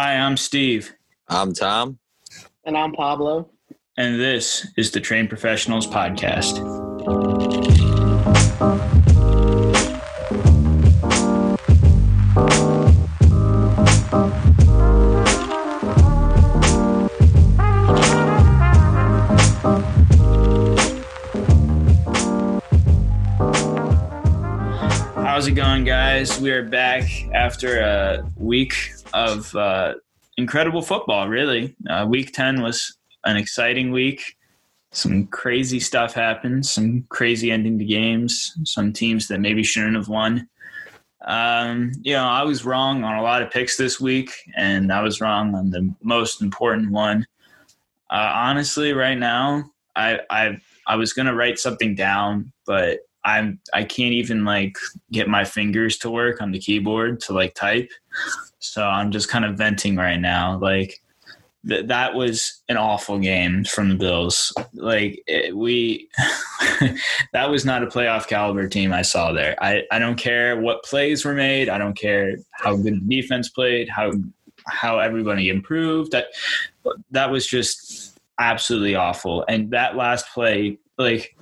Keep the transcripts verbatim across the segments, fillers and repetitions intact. Hi, I'm Steve. I'm Tom. And I'm Pablo. And this is the Train Professionals Podcast. How's it going, guys? We are back after a week of uh, incredible football, really. Uh, week ten was an exciting week. Some crazy stuff happened, some crazy ending to games, some teams that maybe shouldn't have won. Um, you know, I was wrong on a lot of picks this week, and I was wrong on the most important one. Uh, honestly, right now, I I, I was going to write something down, but I'm, I can't even, like, get my fingers to work on the keyboard to, like, type. So I'm just kind of venting right now. Like, th- that was an awful game from the Bills. Like, it, we – that was not a playoff caliber team I saw there. I, I don't care what plays were made. I don't care how good the defense played, how how everybody improved. That, that was just absolutely awful. And that last play, like,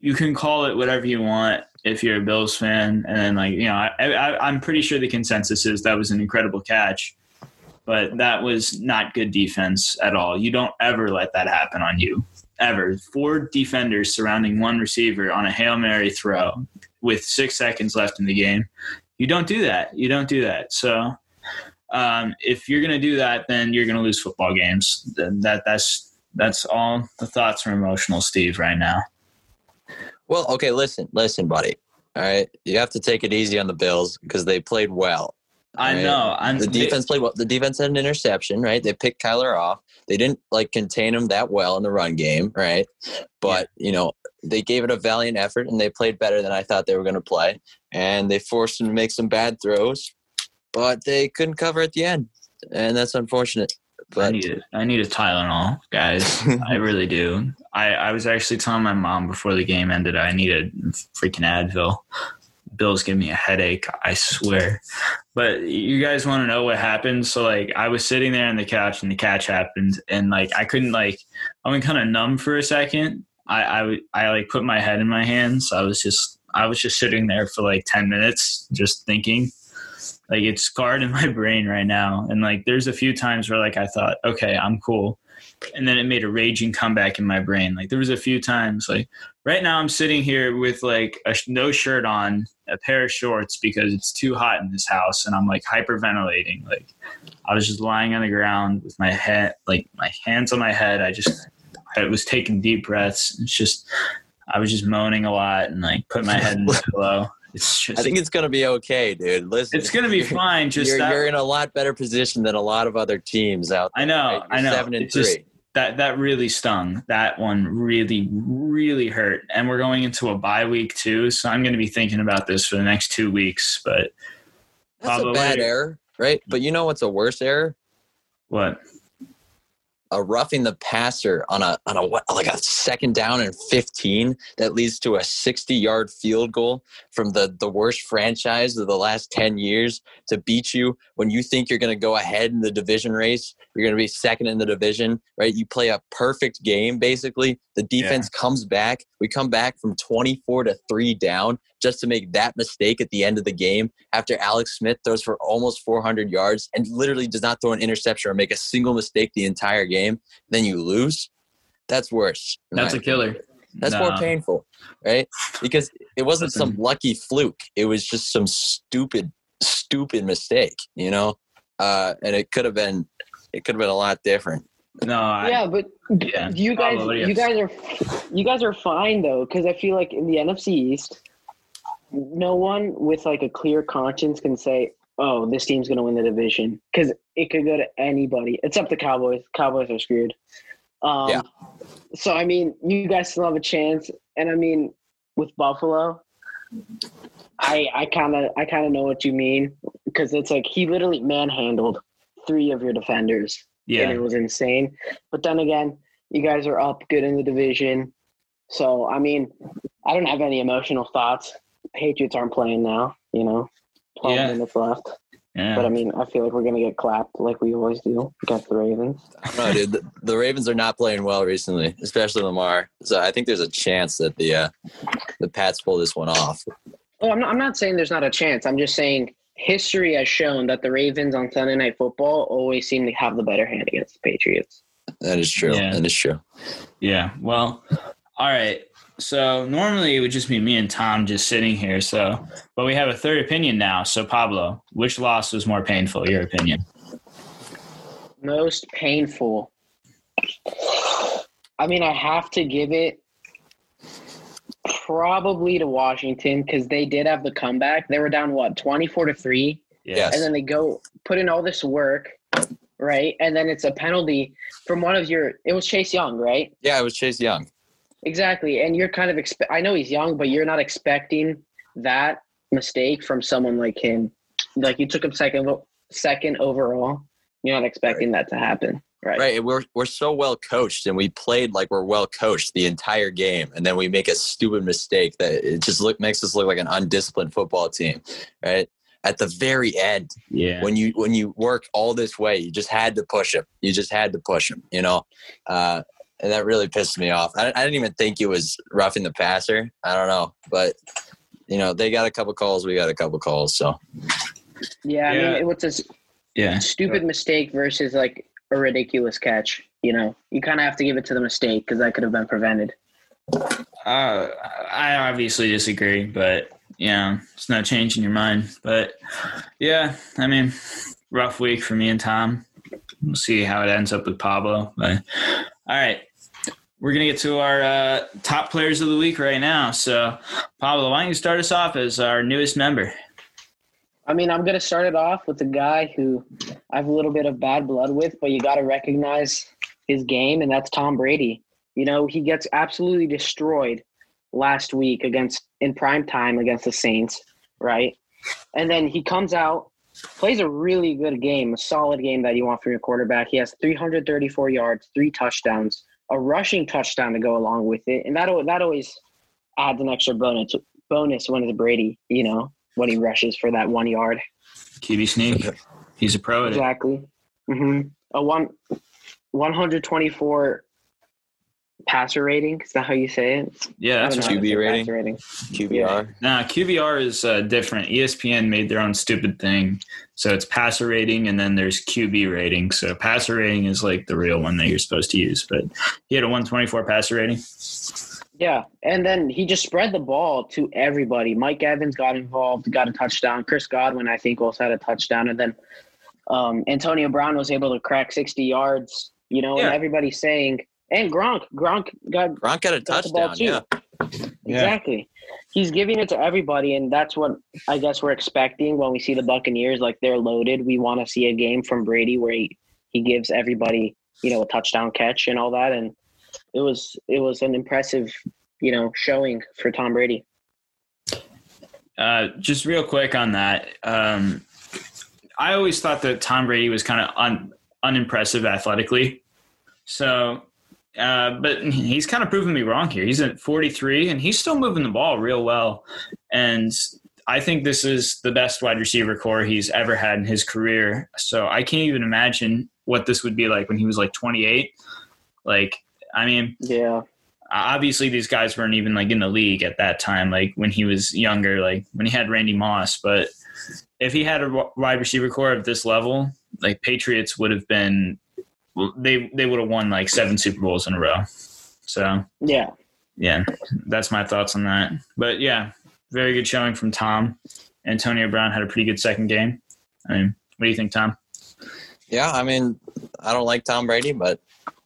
you can call it whatever you want if you're a Bills fan. And then, like, you know, I, I, I'm pretty sure the consensus is that was an incredible catch, but that was not good defense at all. You don't ever let that happen on you, ever. Four defenders surrounding one receiver on a Hail Mary throw with six seconds left in the game. You don't do that. You don't do that. So um, if you're going to do that, then you're going to lose football games. That that's that's all the thoughts are emotional, Steve, right now. Well, okay, listen, listen, buddy. All right, you have to take it easy on the Bills because they played well. I right? know. I'm, the defense they, played well. The defense had an interception, right? They picked Kyler off. They didn't, like, contain him that well in the run game, right? But, yeah. you know, they gave it a valiant effort, and they played better than I thought they were going to play. And they forced him to make some bad throws, but they couldn't cover at the end. And that's unfortunate. But I need it. I need a Tylenol, guys. I really do. I, I was actually telling my mom before the game ended, I need a freaking Advil. Bills give me a headache, I swear. But you guys want to know what happened? So, like, I was sitting there on the couch, and the catch happened, and, like, I couldn't, like, I went kind of numb for a second. I, I, I, like, put my head in my hands. I was just, I was just sitting there for, like, ten minutes just thinking. Like, it's scarred in my brain right now. And, like, there's a few times where, like, I thought, okay, I'm cool. And then it made a raging comeback in my brain. Like, there was a few times, like, right now I'm sitting here with, like, a sh- no shirt on, a pair of shorts because it's too hot in this house. And I'm, like, hyperventilating. Like, I was just lying on the ground with my head, like, my hands on my head. I just, I was taking deep breaths. It's just, I was just moaning a lot and, like, put my head in the pillow. It's just, I think it's going to be okay, dude. Listen, it's going to be fine. Just you're, that, you're in a lot better position than a lot of other teams out there. I know, right? I know. Seven and three. Just, that that really stung. That one really, really hurt. And we're going into a bye week too, so I'm going to be thinking about this for the next two weeks. But that's a bad error, right? But you know what's a worse error? What? A roughing the passer on a on a what, like a second down and fifteen that leads to a sixty-yard field goal from the the worst franchise of the last ten years to beat you when you think you're going to go ahead in the division race. You're going to be second in the division, right? You play a perfect game, basically. The defense yeah. comes back. We come back from twenty-four to three down just to make that mistake at the end of the game after Alex Smith throws for almost four hundred yards and literally does not throw an interception or make a single mistake the entire game. Then you lose. That's worse. That's a killer. That's no. more painful, right? Because it wasn't some lucky fluke. It was just some stupid, stupid mistake, you know? Uh, and it could have been... It could have been a lot different. No, I, yeah, but yeah, you guys, probably, yes. you guys are, you guys are fine though, because I feel like in the N F C East, no one with like a clear conscience can say, "Oh, this team's going to win the division," because it could go to anybody except the Cowboys. Cowboys are screwed. Um, yeah. So I mean, you guys still have a chance, and I mean, with Buffalo, I I kind of I kind of know what you mean because it's like he literally manhandled three of your defenders. Yeah. And it was insane. But then again, you guys are up good in the division. So, I mean, I don't have any emotional thoughts. Patriots aren't playing now, you know, twelve yeah. minutes left. Yeah. But, I mean, I feel like we're going to get clapped like we always do against the Ravens. No, dude. The, the Ravens are not playing well recently, especially Lamar. So I think there's a chance that the uh, the Pats pull this one off. Well, I'm not, I'm not saying there's not a chance. I'm just saying history has shown that the Ravens on Sunday Night Football always seem to have the better hand against the Patriots. That is true. Yeah. That is true. Yeah. Well, all right. So normally it would just be me and Tom just sitting here. So, but we have a third opinion now. So Pablo, which loss was more painful? Your opinion? Most painful. I mean, I have to give it probably to Washington because they did have the comeback. They were down what twenty-four to three, yes. And then they go put in all this work. Right. And then it's a penalty from one of your, it was Chase Young, right? Yeah, it was Chase Young. Exactly. And you're kind of, expe- I know he's young, but you're not expecting that mistake from someone like him. Like you took him second, second overall. You're not expecting right. that to happen. Right. Right. We're, we're so well coached and we played like we're well coached the entire game. And then we make a stupid mistake that it just look makes us look like an undisciplined football team. Right. At the very end, yeah. when you when you work all this way, you just had to push him. You just had to push him, you know. Uh, and that really pissed me off. I, I didn't even think it was roughing the passer. I don't know. But, you know, they got a couple calls. We got a couple calls. So, yeah, I yeah. mean, it was a yeah. stupid mistake versus, like, a ridiculous catch, you know. You kind of have to give it to the mistake because that could have been prevented. Uh, I obviously disagree, but – yeah, it's no change in your mind. But, yeah, I mean, rough week for me and Tom. We'll see how it ends up with Pablo. But, all right, we're going to get to our uh, top players of the week right now. So, Pablo, why don't you start us off as our newest member? I mean, I'm going to start it off with a guy who I have a little bit of bad blood with, but you got to recognize his game, and that's Tom Brady. You know, he gets absolutely destroyed last week against in prime time against the Saints, right? And then he comes out, plays a really good game, a solid game that you want from your quarterback. He has three hundred thirty-four yards, three touchdowns, a rushing touchdown to go along with it, and that that always adds an extra bonus bonus when it's Brady, you know, when he rushes for that one yard. Q B sneak, he's a pro at it. Exactly. Mm-hmm. A one, one hundred twenty-four. Passer rating? Is that how you say it? Yeah, that's what Q B rating. rating. Q B R. Yeah. Nah, Q B R is uh, different. E S P N made their own stupid thing. So it's passer rating, and then there's Q B rating. So passer rating is like the real one that you're supposed to use. But he had a one twenty-four passer rating. Yeah, and then he just spread the ball to everybody. Mike Evans got involved, got a touchdown. Chris Godwin, I think, also had a touchdown. And then um, Antonio Brown was able to crack sixty yards, you know, yeah. and everybody's saying – and Gronk, Gronk got Gronk got a touchdown, yeah. Exactly. He's giving it to everybody, and that's what I guess we're expecting when we see the Buccaneers. Like, they're loaded. We want to see a game from Brady where he, he gives everybody, you know, a touchdown catch and all that. And it was it was an impressive, you know, showing for Tom Brady. Uh, just real quick on that. Um, I always thought that Tom Brady was kind of un, unimpressive athletically. So – Uh, but he's kind of proven me wrong here. He's at forty-three, and he's still moving the ball real well. And I think this is the best wide receiver core he's ever had in his career. So I can't even imagine what this would be like when he was like twenty-eight. Like, I mean, yeah. Obviously these guys weren't even like in the league at that time, like when he was younger, like when he had Randy Moss. But if he had a wide receiver core of this level, like Patriots would have been – They they would have won like seven Super Bowls in a row. So, yeah. Yeah, that's my thoughts on that. But, yeah, very good showing from Tom. Antonio Brown had a pretty good second game. I mean, what do you think, Tom? Yeah, I mean, I don't like Tom Brady, but,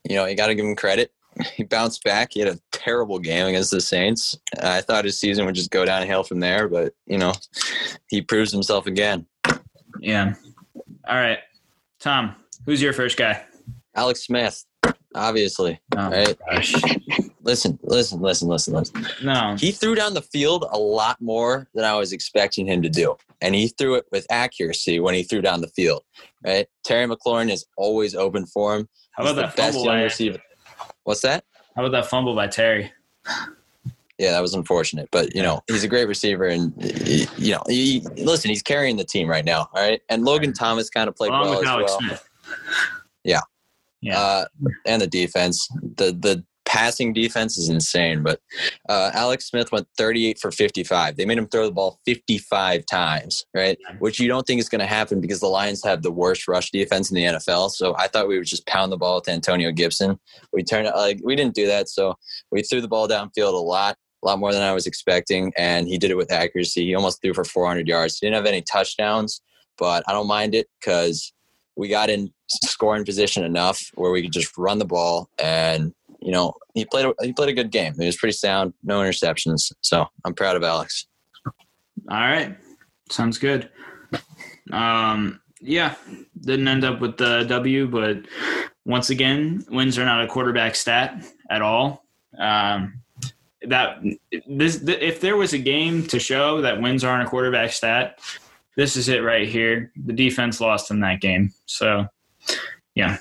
you know, you got to give him credit. He bounced back. He had a terrible game against the Saints. I thought his season would just go downhill from there, but, you know, he proves himself again. Yeah. All right. Tom, who's your first guy? Alex Smith, obviously. Oh, right? Gosh. Listen, listen, listen, listen, listen. No. He threw down the field a lot more than I was expecting him to do. And he threw it with accuracy when he threw down the field. Right? Terry McLaurin is always open for him. How about He's that the fumble best young receiver. What's that? How about that fumble by Terry? Yeah, that was unfortunate. But, you know, he's a great receiver. And, you know, he, listen, he's carrying the team right now. All right. And Logan Thomas kind of played Along well with as Alex well. Smith. Yeah. Yeah. Uh, and the defense. The the passing defense is insane. But uh, Alex Smith went thirty-eight for fifty-five. They made him throw the ball fifty-five times, right? Which you don't think is going to happen because the Lions have the worst rush defense in the N F L. So I thought we would just pound the ball to Antonio Gibson. We turned like we didn't do that. So we threw the ball downfield a lot. A lot more than I was expecting, and he did it with accuracy. He almost threw for four hundred yards. He didn't have any touchdowns, but I don't mind it because we got in scoring position enough where we could just run the ball. And, you know, he played a, he played a good game. He was pretty sound, no interceptions. So I'm proud of Alex. All right. Sounds good. Um, yeah, didn't end up with the W, but once again, wins are not a quarterback stat at all. Um That this if there was a game to show that wins aren't a quarterback stat, this is it right here. The defense lost in that game. So, yeah.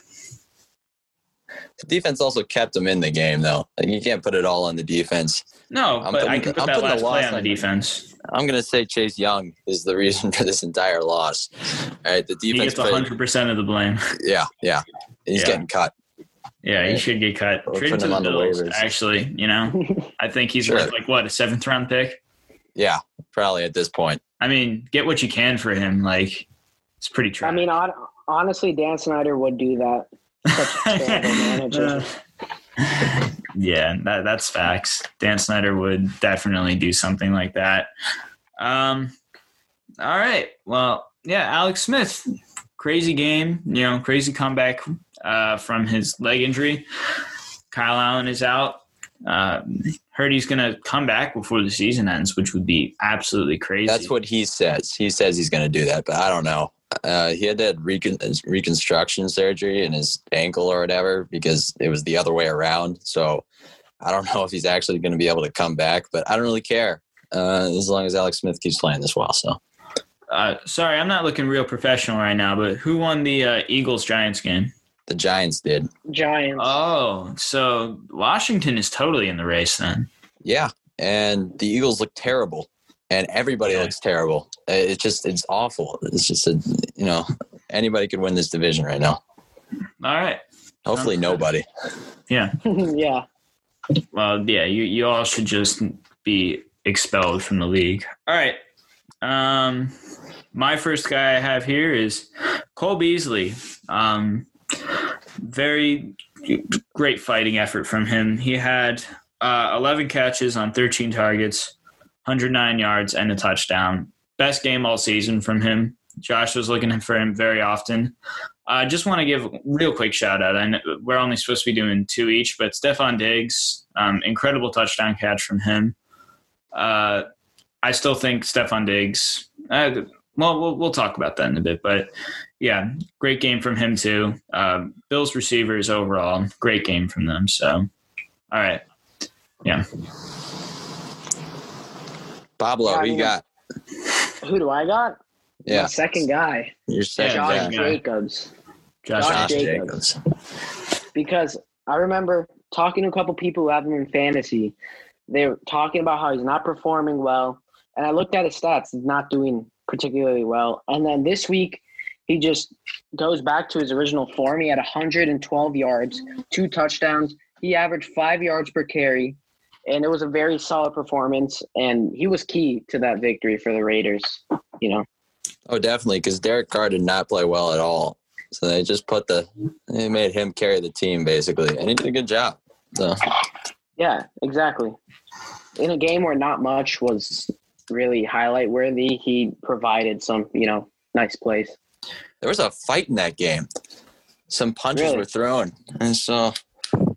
The defense also kept them in the game, though. Like, you can't put it all on the defense. No, I'm but putting, I can put I'm that last play on the defense. I'm going to say Chase Young is the reason for this entire loss. All right, the defense he gets one hundred percent of the blame. Yeah, yeah. He's yeah. getting cut. Yeah, he yeah. should get cut. We'll Trade him to the Bills, actually, you know. I think he's sure. worth, like, what, a seventh-round pick? Yeah, probably at this point. I mean, get what you can for him. Like, it's pretty trash. I mean, on, honestly, Dan Snyder would do that. Such a terrible manager. Uh, yeah, that, that's facts. Dan Snyder would definitely do something like that. Um, all right. Well, yeah, Alex Smith. Crazy game, you know, crazy comeback uh, from his leg injury. Kyle Allen is out. Uh, heard he's going to come back before the season ends, which would be absolutely crazy. That's what he says. He says he's going to do that, but I don't know. Uh, he had that recon- reconstruction surgery in his ankle or whatever because it was the other way around. So I don't know if he's actually going to be able to come back, but I don't really care uh, as long as Alex Smith keeps playing this well, so. Uh, sorry, I'm not looking real professional right now, but who won the uh, Eagles-Giants game? The Giants did. Giants. Oh, so Washington is totally in the race then. Yeah, and the Eagles look terrible, and everybody okay. looks terrible. It's just, it's awful. It's just, a, you know, anybody could win this division right now. All right. Hopefully um, nobody. Yeah. yeah. Well, yeah, you, you all should just be expelled from the league. All right. Um, my first guy I have here is Cole Beasley. Um, very great fighting effort from him. He had uh, eleven catches on thirteen targets, one hundred nine yards, and a touchdown. Best game all season from him. Josh was looking for him very often. I uh, just want to give a real quick shout out. I know we're only supposed to be doing two each, but Stefon Diggs, um, incredible touchdown catch from him. Uh, I still think Stefon Diggs uh, – well, well, we'll talk about that in a bit. But, yeah, great game from him too. Um, Bills receivers overall, great game from them. So, all right. Yeah. Pablo, yeah, who you got? Who do I got? Yeah. My second guy. Your second Josh guy. Jacobs. Josh, Josh Jacobs. Jacobs. Because I remember talking to a couple people who have him in fantasy. They were talking about how he's not performing well. And I looked at his stats, he's not doing particularly well. And then this week, he just goes back to his original form. He had one hundred twelve yards, two touchdowns. He averaged five yards per carry. And it was a very solid performance. And he was key to that victory for the Raiders, you know. Oh, definitely, because Derek Carr did not play well at all. So they just put the – they made him carry the team, basically. And he did a good job. So. Yeah, exactly. In a game where not much was – really highlight worthy, he provided some, you know, nice plays. There was a fight in that game. Some punches really? were thrown. And so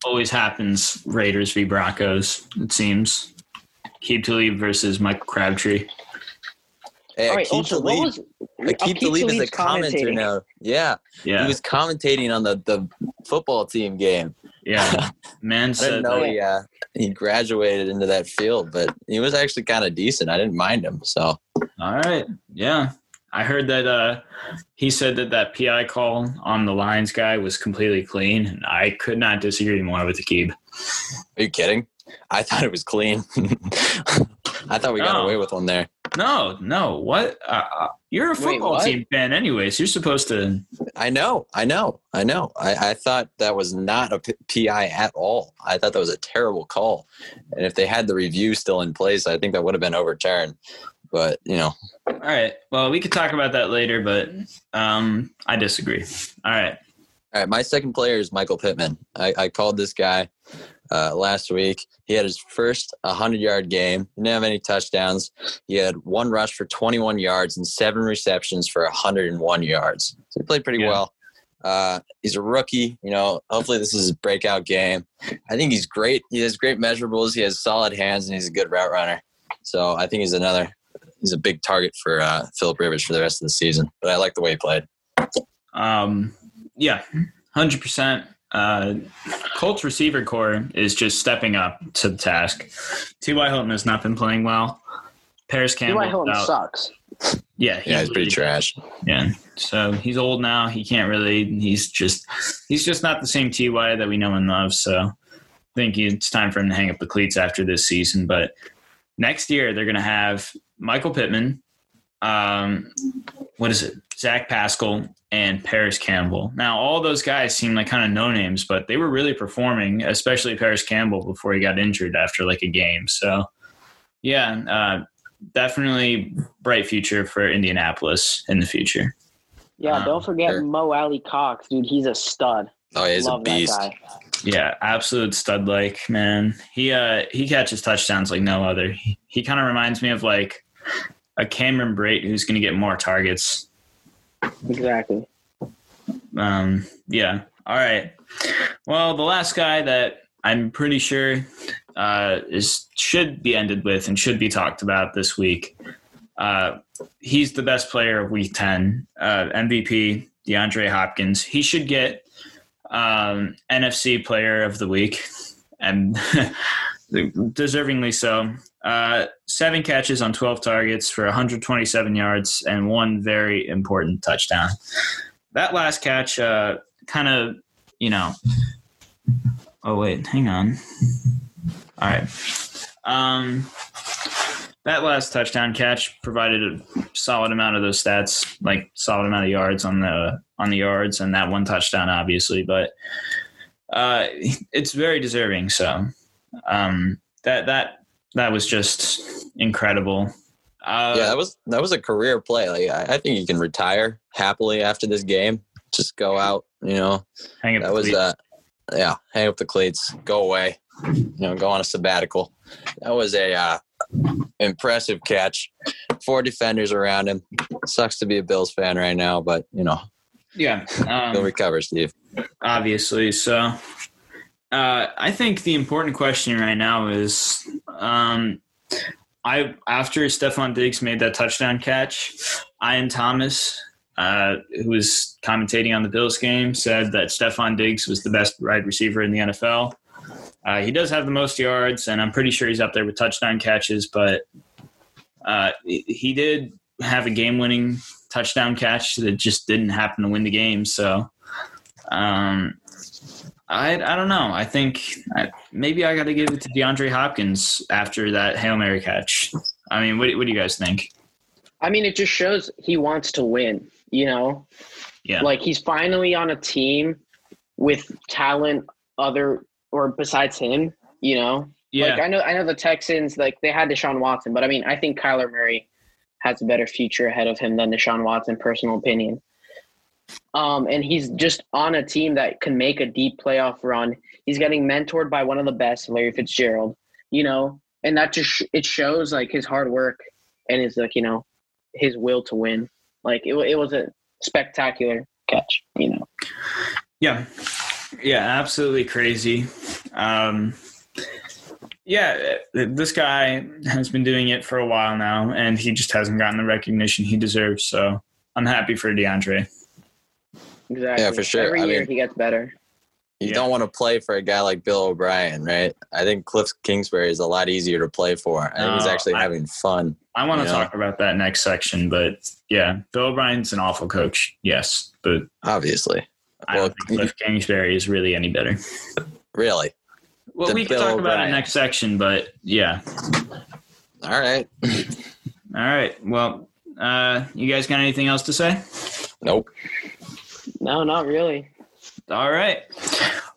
always happens, Raiders v Broncos, it seems. Aqib Talib versus Michael Crabtree. Hey, All right, Aqib also, Talib, what was, Aqib Aqib Talib is a commentator now. Yeah. yeah. He was commentating on the, the football team game. Yeah. Man said I didn't know he, uh, he graduated into that field, but he was actually kind of decent. I didn't mind him. So. All right. Yeah. I heard that uh, he said that that P I call on the Lions guy was completely clean, and I could not disagree more with Aqib. Are you kidding? I thought it was clean. I thought we got no. away with one there. No, no. What? Uh, you're a football Wait, team fan anyways. You're supposed to. I know. I know. I know. I, I thought that was not a P I at all. I thought that was a terrible call. And if they had the review still in place, I think that would have been overturned. But, you know. All right. Well, we could talk about that later, but um, I disagree. All right. All right. My second player is Michael Pittman. I, I called this guy uh, last week. He had his first hundred-yard game. Didn't have any touchdowns. He had one rush for twenty-one yards and seven receptions for one hundred one yards. So he played pretty yeah. well. Uh, he's a rookie. You know, hopefully this is his breakout game. I think he's great. He has great measurables. He has solid hands, and he's a good route runner. So I think he's another. He's a big target for uh, Philip Rivers for the rest of the season. But I like the way he played. Um, yeah, one hundred percent. Uh, Colts receiver core is just stepping up to the task. T Y. Hilton has not been playing well. Paris Campbell. T Y. Hilton out. sucks. Yeah, he yeah, he's really, pretty trash. Yeah, so he's old now. He can't really. He's just he's just not the same T Y that we know and love. So I think it's time for him to hang up the cleats after this season. But next year they're going to have Michael Pittman, um, what is it? Zach Pascal and Paris Campbell. Now, all those guys seem like kind of no-names, but they were really performing, especially Paris Campbell before he got injured after like a game. So, yeah, uh, definitely bright future for Indianapolis in the future. Yeah, um, don't forget sure. Mo Alley Cox, dude. He's a stud. Oh, he's Love a beast. That guy. Yeah, absolute stud-like, man. He uh, he catches touchdowns like no other. He, he kind of reminds me of like a Cameron Brate who's going to get more targets. Exactly. Um. Yeah. All right. Well, the last guy that I'm pretty sure uh, is should be ended with and should be talked about this week. Uh, he's the best player of Week ten. Uh, M V P DeAndre Hopkins. He should get um, N F C Player of the Week, and deservingly so. Uh, seven catches on twelve targets for one hundred twenty-seven yards and one very important touchdown. That last catch uh, kind of, you know. Oh, wait, hang on. All right. Um, that last touchdown catch provided a solid amount of those stats, like solid amount of yards on the on the yards and that one touchdown, obviously. But uh, it's very deserving, so um, that that – that was just incredible. Uh, yeah, that was that was a career play. Like, I, I think he can retire happily after this game. Just go out, you know. Hang up that the was, cleats. Uh, yeah, hang up the cleats. Go away. You know, go on a sabbatical. That was a uh, impressive catch. Four defenders around him. Sucks to be a Bills fan right now, but, you know. Yeah. Um, he'll recover, Steve. Obviously, so. Uh, I think the important question right now is, um, I after Stefon Diggs made that touchdown catch, Ian Thomas, uh, who was commentating on the Bills game, said that Stefon Diggs was the best wide receiver in the N F L. Uh, he does have the most yards, and I'm pretty sure he's up there with touchdown catches, but uh, he did have a game-winning touchdown catch that just didn't happen to win the game, so um, – I I don't know. I think I, maybe I got to give it to DeAndre Hopkins after that Hail Mary catch. I mean, what, what do you guys think? I mean, it just shows he wants to win, you know? Yeah. Like, he's finally on a team with talent other or besides him, you know? Yeah. Like, I know, I know the Texans, like, they had Deshaun Watson, but, I mean, I think Kyler Murray has a better future ahead of him than Deshaun Watson, personal opinion. Um, and he's just on a team that can make a deep playoff run. He's getting mentored by one of the best, Larry Fitzgerald, you know, and that just, it shows like his hard work and his, like, you know, his will to win. Like it, it was a spectacular catch, you know? Yeah. Yeah. Absolutely crazy. Um, yeah, this guy has been doing it for a while now and he just hasn't gotten the recognition he deserves. So I'm happy for DeAndre. Exactly. Yeah, for sure. Every I year mean, he gets better. You yeah. don't want to play for a guy like Bill O'Brien, right? I think Kliff Kingsbury is a lot easier to play for. I think no, he's actually I, having fun. I want to know? talk about that next section, but yeah, Bill O'Brien's an awful coach, yes, but obviously, I well, don't think Kliff Kingsbury is really any better. Really? Well, we can Bill talk about Ryan. It next section, but yeah. All right. All right. Well, uh, you guys got anything else to say? Nope. No, not really. All right.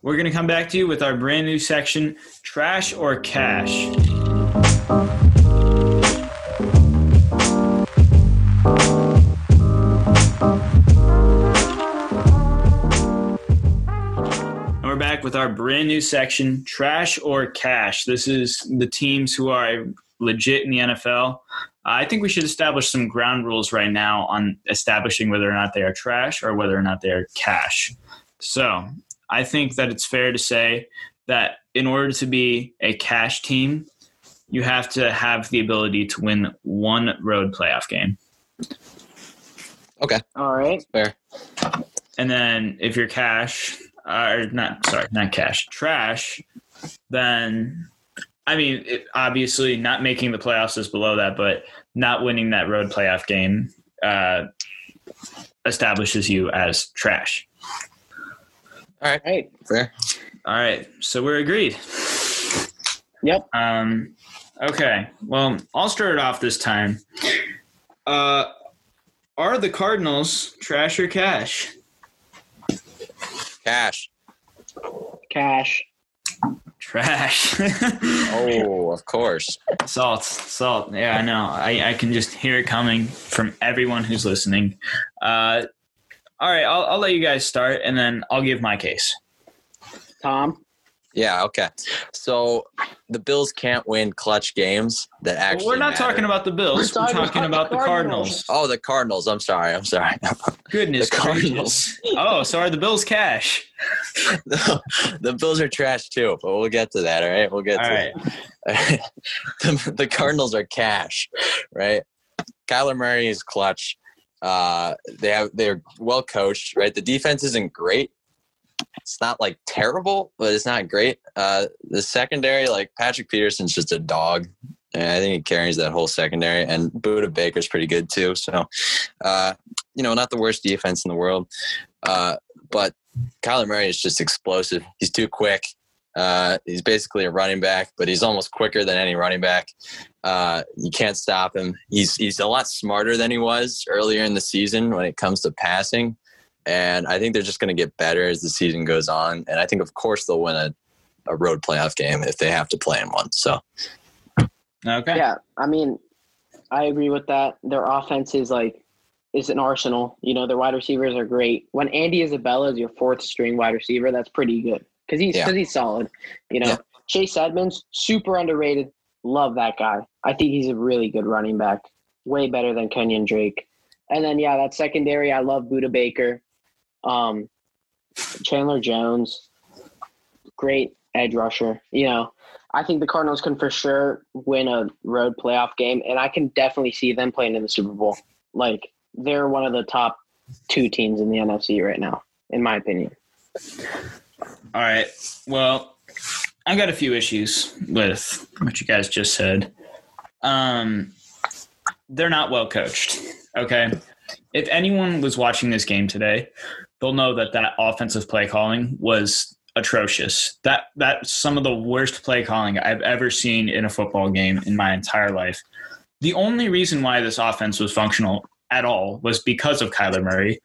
We're going to come back to you with our brand new section, Trash or Cash. With our brand new section, Trash or Cash. This is the teams who are legit in the N F L. Uh, I think we should establish some ground rules right now on establishing whether or not they are trash or whether or not they are cash. So I think that it's fair to say that in order to be a cash team, you have to have the ability to win one road playoff game. Okay. All right. Fair. And then if you're cash – Uh, not sorry, not cash, trash, then, I mean, it, obviously not making the playoffs is below that, but not winning that road playoff game uh, establishes you as trash. All right. Right. Fair. All right. So we're agreed. Yep. Um. Okay. Well, I'll start it off this time. Uh, are the Cardinals trash or cash? Cash. Cash. Trash. Oh, of course. Salt. Salt. Yeah, I know. I, I can just hear it coming from everyone who's listening. Uh, all right, I'll, I'll let you guys start, and then I'll give my case. Tom? Yeah, okay. So the Bills can't win clutch games that actually well, We're not matter. talking about the Bills. We're, we're talking about the Cardinals. Cardinals. Oh, the Cardinals. I'm sorry. I'm sorry. Goodness. The Cardinals. Oh, so are the Bills cash? No, the Bills are trash too, but we'll get to that, all right? We'll get all to right. that. the, the Cardinals are cash, right? Kyler Murray is clutch. Uh, they have, they're well coached, right? The defense isn't great. It's not like terrible, but it's not great. Uh, the secondary, like Patrick Peterson's just a dog. And I think he carries that whole secondary. And Buda Baker's pretty good too. So, uh, you know, not the worst defense in the world. Uh, but Kyler Murray is just explosive. He's too quick. Uh, he's basically a running back, but he's almost quicker than any running back. Uh, you can't stop him. He's he's a lot smarter than he was earlier in the season when it comes to passing. And I think they're just going to get better as the season goes on. And I think, of course, they'll win a, a road playoff game if they have to play in one. So, okay. Yeah, I mean, I agree with that. Their offense is like is an arsenal. You know, their wide receivers are great. When Andy Isabella is your fourth string wide receiver, that's pretty good because he's because yeah. he's solid. You know, yeah. Chase Edmonds, super underrated. Love that guy. I think he's a really good running back. Way better than Kenyon Drake. And then yeah, that secondary. I love Buda Baker. Um, Chandler Jones, great edge rusher. You know, I think the Cardinals can for sure win a road playoff game, and I can definitely see them playing in the Super Bowl. Like, they're one of the top two teams in the N F C right now, in my opinion. All right. Well, I've got a few issues with what you guys just said. Um, they're not well coached. Okay. If anyone was watching this game today, they'll know that that offensive play calling was atrocious. That that's some of the worst play calling I've ever seen in a football game in my entire life. The only reason why this offense was functional at all was because of Kyler Murray.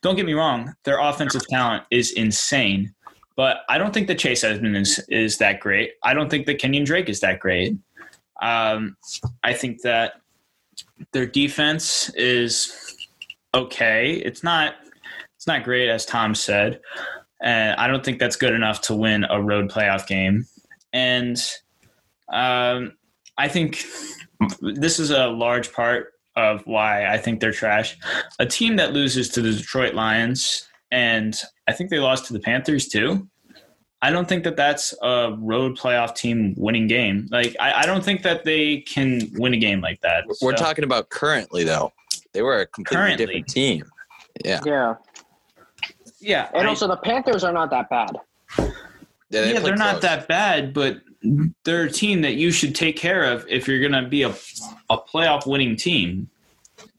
Don't get me wrong. Their offensive talent is insane, but I don't think that Chase Edmonds is, is that great. I don't think that Kenyon Drake is that great. Um, I think that their defense is okay. It's not it's not great, as Tom said. And I don't think that's good enough to win a road playoff game. And um, I think this is a large part of why I think they're trash. A team that loses to the Detroit Lions, and I think they lost to the Panthers too, I don't think that that's a road playoff team winning game. Like, I, I don't think that they can win a game like that. We're so. talking about currently, though. They were a completely currently. different team. Yeah. Yeah. Yeah. And I, also, the Panthers are not that bad. Yeah, they yeah they're close. not that bad, but they're a team that you should take care of if you're going to be a, a playoff winning team.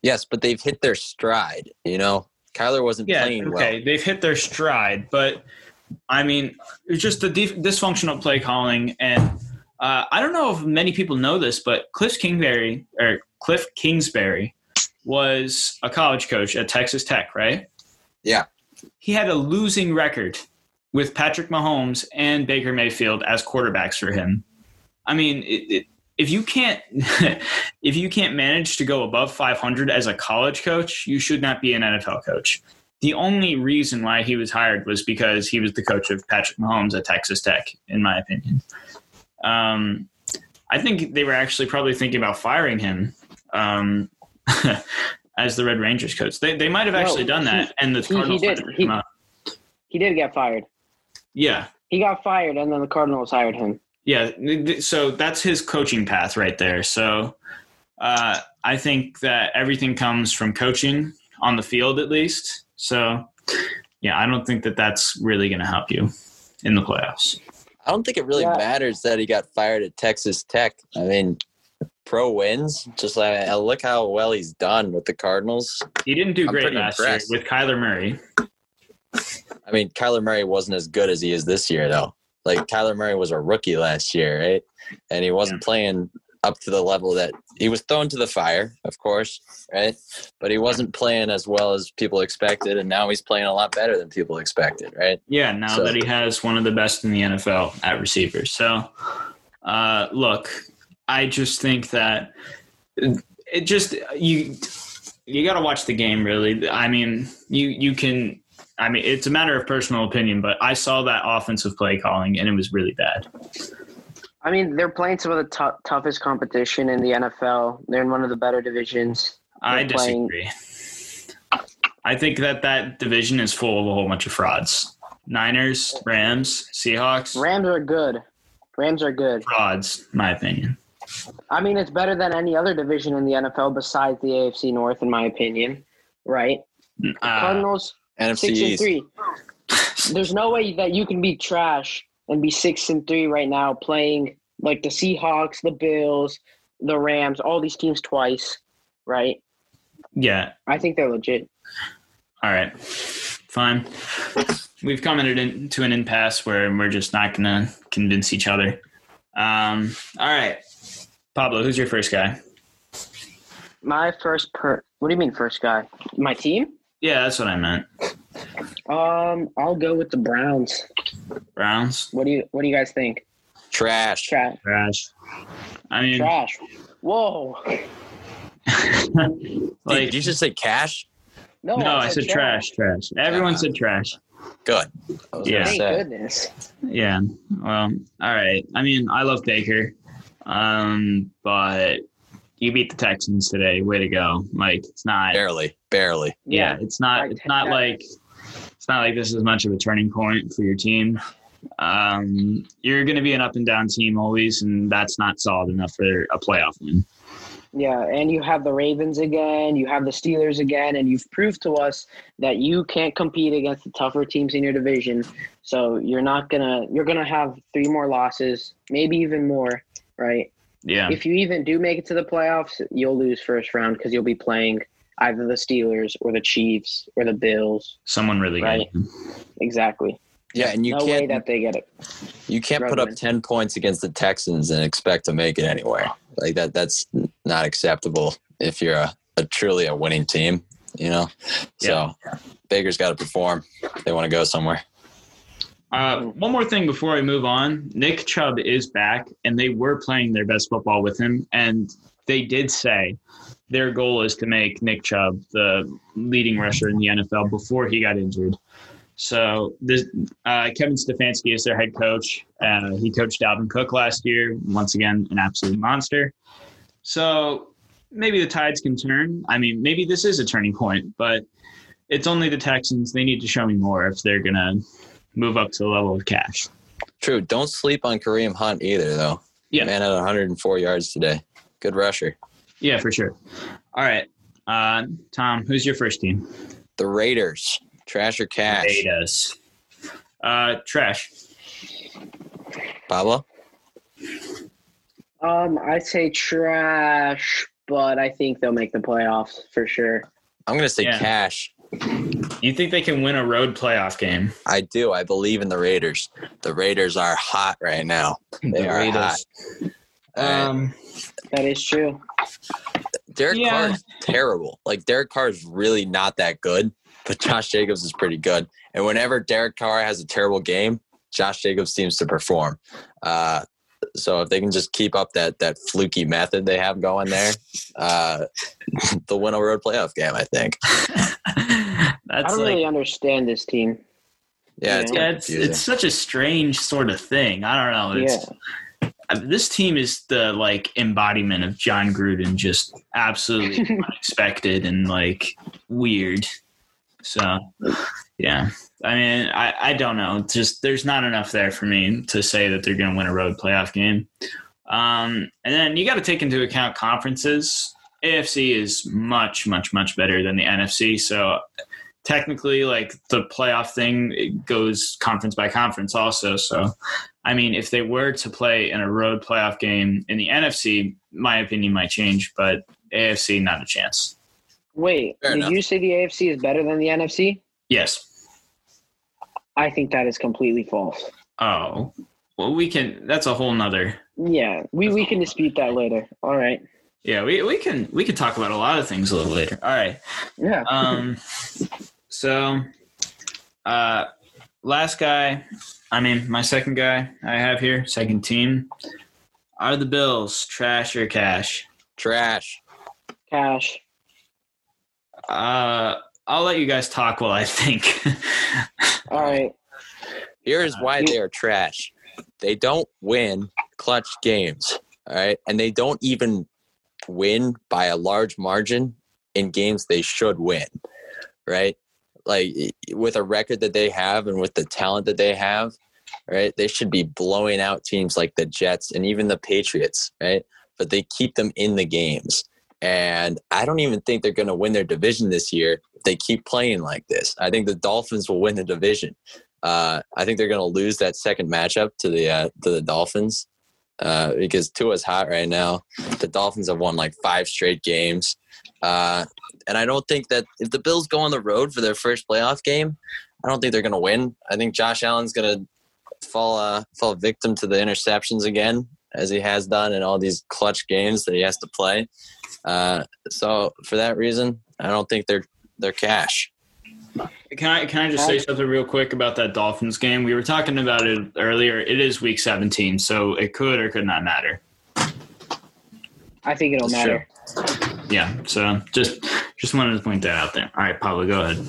Yes, but they've hit their stride, you know? Kyler wasn't yeah, playing okay. well. Yeah, okay. They've hit their stride, but – I mean, it's just the def- dysfunctional play calling. And uh, I don't know if many people know this, but Kliff Kingsbury, or Kliff Kingsbury was a college coach at Texas Tech, right? Yeah. He had a losing record with Patrick Mahomes and Baker Mayfield as quarterbacks for him. I mean, it, it, if you can't if you can't manage to go above five hundred as a college coach, you should not be an N F L coach. The only reason why he was hired was because he was the coach of Patrick Mahomes at Texas Tech, in my opinion. Um, I think they were actually probably thinking about firing him um, as the Red Rangers coach. They they might have actually no, done that, he, and the Cardinals he, he did him he, up. He did get fired. Yeah, he got fired, and then the Cardinals hired him. Yeah, so that's his coaching path right there. So uh, I think that everything comes from coaching on the field, at least. So, yeah, I don't think that that's really going to help you in the playoffs. I don't think it really yeah. matters that he got fired at Texas Tech. I mean, pro wins. Just like, look how well he's done with the Cardinals. He didn't do I'm great last impressed. year with Kyler Murray. I mean, Kyler Murray wasn't as good as he is this year, though. Like, Kyler Murray was a rookie last year, right? And he wasn't yeah. playing up to the level that – he was thrown to the fire, of course, right? But he wasn't playing as well as people expected, and now he's playing a lot better than people expected, right? Yeah, now so. that he has one of the best in the N F L at receivers. So, uh, look, I just think that it just – you you got to watch the game, really. I mean, you, you can – I mean, it's a matter of personal opinion, but I saw that offensive play calling, and it was really bad. I mean, they're playing some of the t- toughest competition in the N F L. They're in one of the better divisions. They're I disagree. Playing... I think that that division is full of a whole bunch of frauds. Niners, Rams, Seahawks. Rams are good. Rams are good. Frauds, my opinion. I mean, it's better than any other division in the N F L besides the A F C North, in my opinion, right? Uh, Cardinals... N F C six and three. There's no way that you can be trash and be six and three right now playing like the Seahawks, the Bills, the Rams, all these teams twice, right? Yeah. I think they're legit. All right. Fine. We've come into an impasse where we're just not going to convince each other. Um, all right. Pablo, who's your first guy? My first per – what do you mean first guy? My team? Yeah, that's what I meant. Um, I'll go with the Browns. Browns? What do you What do you guys think? Trash. Trash. Trash. I mean. Trash. Whoa. like, did you just say cash? No, no, I said, I said trash. Trash. trash. Everyone uh, said trash. Good. Yeah. Thank goodness. Yeah. Well. All right. I mean, I love Baker, um, but. You beat the Texans today. Way to go! Like it's not barely, barely. Yeah, it's not. It's not like it's not like this is much of a turning point for your team. Um, you're going to be an up and down team always, and that's not solid enough for a playoff win. Yeah, and you have the Ravens again. You have the Steelers again, and you've proved to us that you can't compete against the tougher teams in your division. So you're not gonna. You're gonna have three more losses, maybe even more, right? Yeah. If you even do make it to the playoffs, you'll lose first round because you'll be playing either the Steelers or the Chiefs or the Bills. Someone really right? good. Exactly. Yeah, and you no can't. No way that they get it. You can't Roadman. put up ten points against the Texans and expect to make it anywhere. Like that. That's not acceptable if you're a, a truly a winning team. You know. Yeah. So Baker's got to perform. They want to go somewhere. Uh, one more thing before I move on. Nick Chubb is back, and they were playing their best football with him, and they did say their goal is to make Nick Chubb the leading rusher in the N F L before he got injured. So this, uh, Kevin Stefanski is their head coach. Uh, he coached Dalvin Cook last year, once again, an absolute monster. So maybe the tides can turn. I mean, maybe this is a turning point, but it's only the Texans. They need to show me more if they're going to – move up to the level of cash. True. Don't sleep on Kareem Hunt either, though. Yeah. Man at one hundred four yards today. Good rusher. Yeah, for sure. All right. Uh, Tom, who's your first team? The Raiders. Trash or cash? Raiders. Uh, trash. Pablo? Um, I'd say trash, but I think they'll make the playoffs for sure. I'm going to say yeah. cash. You think they can win a road playoff game? I do. I believe in the Raiders. The Raiders are hot right now. They the are Raiders. hot. Um, that is true. Derek yeah. Carr is terrible. Like, Derek Carr is really not that good, but Josh Jacobs is pretty good. And whenever Derek Carr has a terrible game, Josh Jacobs seems to perform. Uh, so if they can just keep up that that fluky method they have going there, uh, they'll win a road playoff game, I think. That's I don't like, really understand this team. Yeah, it's, yeah it's, it's such a strange sort of thing. I don't know. It's, yeah. I mean, this team is the, like, embodiment of John Gruden, just absolutely unexpected and, like, weird. So, yeah. I mean, I, I don't know. It's just there's not enough there for me to say that they're going to win a road playoff game. Um, and then you got to take into account conferences. A F C is much, much, much better than the N F C. So technically, like, the playoff thing, it goes conference by conference also. So, I mean, if they were to play in a road playoff game in the N F C, my opinion might change, but A F C, not a chance. Wait, Fair did enough. you say the A F C is better than the N F C? Yes. I think that is completely false. Oh, well, we can. That's a whole nother. Yeah, we, we can dispute that later. All right. Yeah, we, we can we can talk about a lot of things a little later. All right. Yeah. Um. So, uh, last guy. I mean, my second guy I have here, second team, are the Bills. Trash or cash? Trash. Cash. Uh, I'll let you guys talk while I think. All right. Here's why they are trash. They don't win clutch games, all right? And they don't even win by a large margin in games they should win, right? Like, with a record that they have and with the talent that they have, right, they should be blowing out teams like the Jets and even the Patriots, right? But they keep them in the games. And I don't even think they're going to win their division this year if they keep playing like this. I think the Dolphins will win the division. Uh, I think they're going to lose that second matchup to the uh, to the Dolphins uh, because Tua's hot right now. The Dolphins have won like five straight games. Uh, and I don't think that if the Bills go on the road for their first playoff game, I don't think they're going to win. I think Josh Allen's going to fall uh, fall victim to the interceptions again, as he has done in all these clutch games that he has to play. Uh, so for that reason, I don't think they're they're cash. Can I can I just say something real quick about that Dolphins game? We were talking about it earlier. It is week seventeen, so it could or could not matter. I think it'll That's matter. True. Yeah. So just just wanted to point that out there. All right, Pablo, go ahead.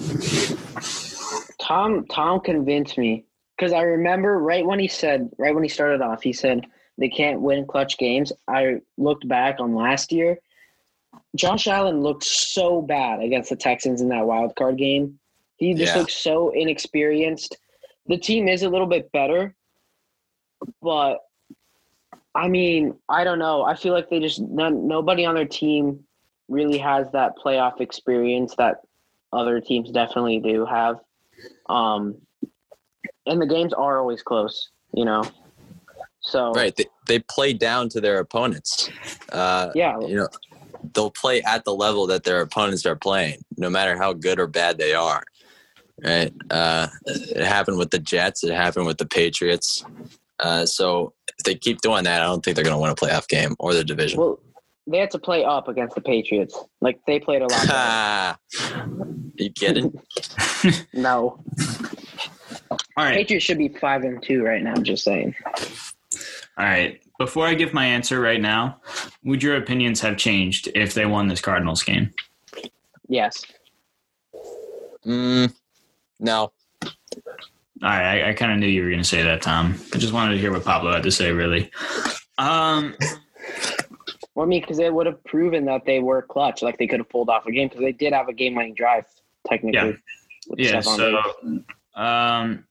Tom Tom convinced me because I remember right when he said right when he started off, he said they can't win clutch games. I looked back on last year. Josh Allen looked so bad against the Texans in that wild card game. He just yeah. looked so inexperienced. The team is a little bit better, but I mean, I don't know. I feel like they just none, nobody on their team really has that playoff experience that other teams definitely do have. Um, and the games are always close, you know. So right, they, they play down to their opponents. Uh, yeah, you know. They'll play at the level that their opponents are playing, no matter how good or bad they are. Right? Uh, it happened with the Jets. It happened with the Patriots. Uh, so if they keep doing that, I don't think they're going to win a playoff game or their division. Well, they had to play up against the Patriots. Like, they played a lot. Are you kidding? No. All right. Patriots should be five and two right now. I'm just saying. All right. Before I give my answer right now, would your opinions have changed if they won this Cardinals game? Yes. Mm, no. All right. I, I kind of knew you were going to say that, Tom. I just wanted to hear what Pablo had to say, really. Um, well, I mean, because it would have proven that they were clutch, like they could have pulled off a game because they did have a game-winning drive, technically. Yeah, yeah so – um.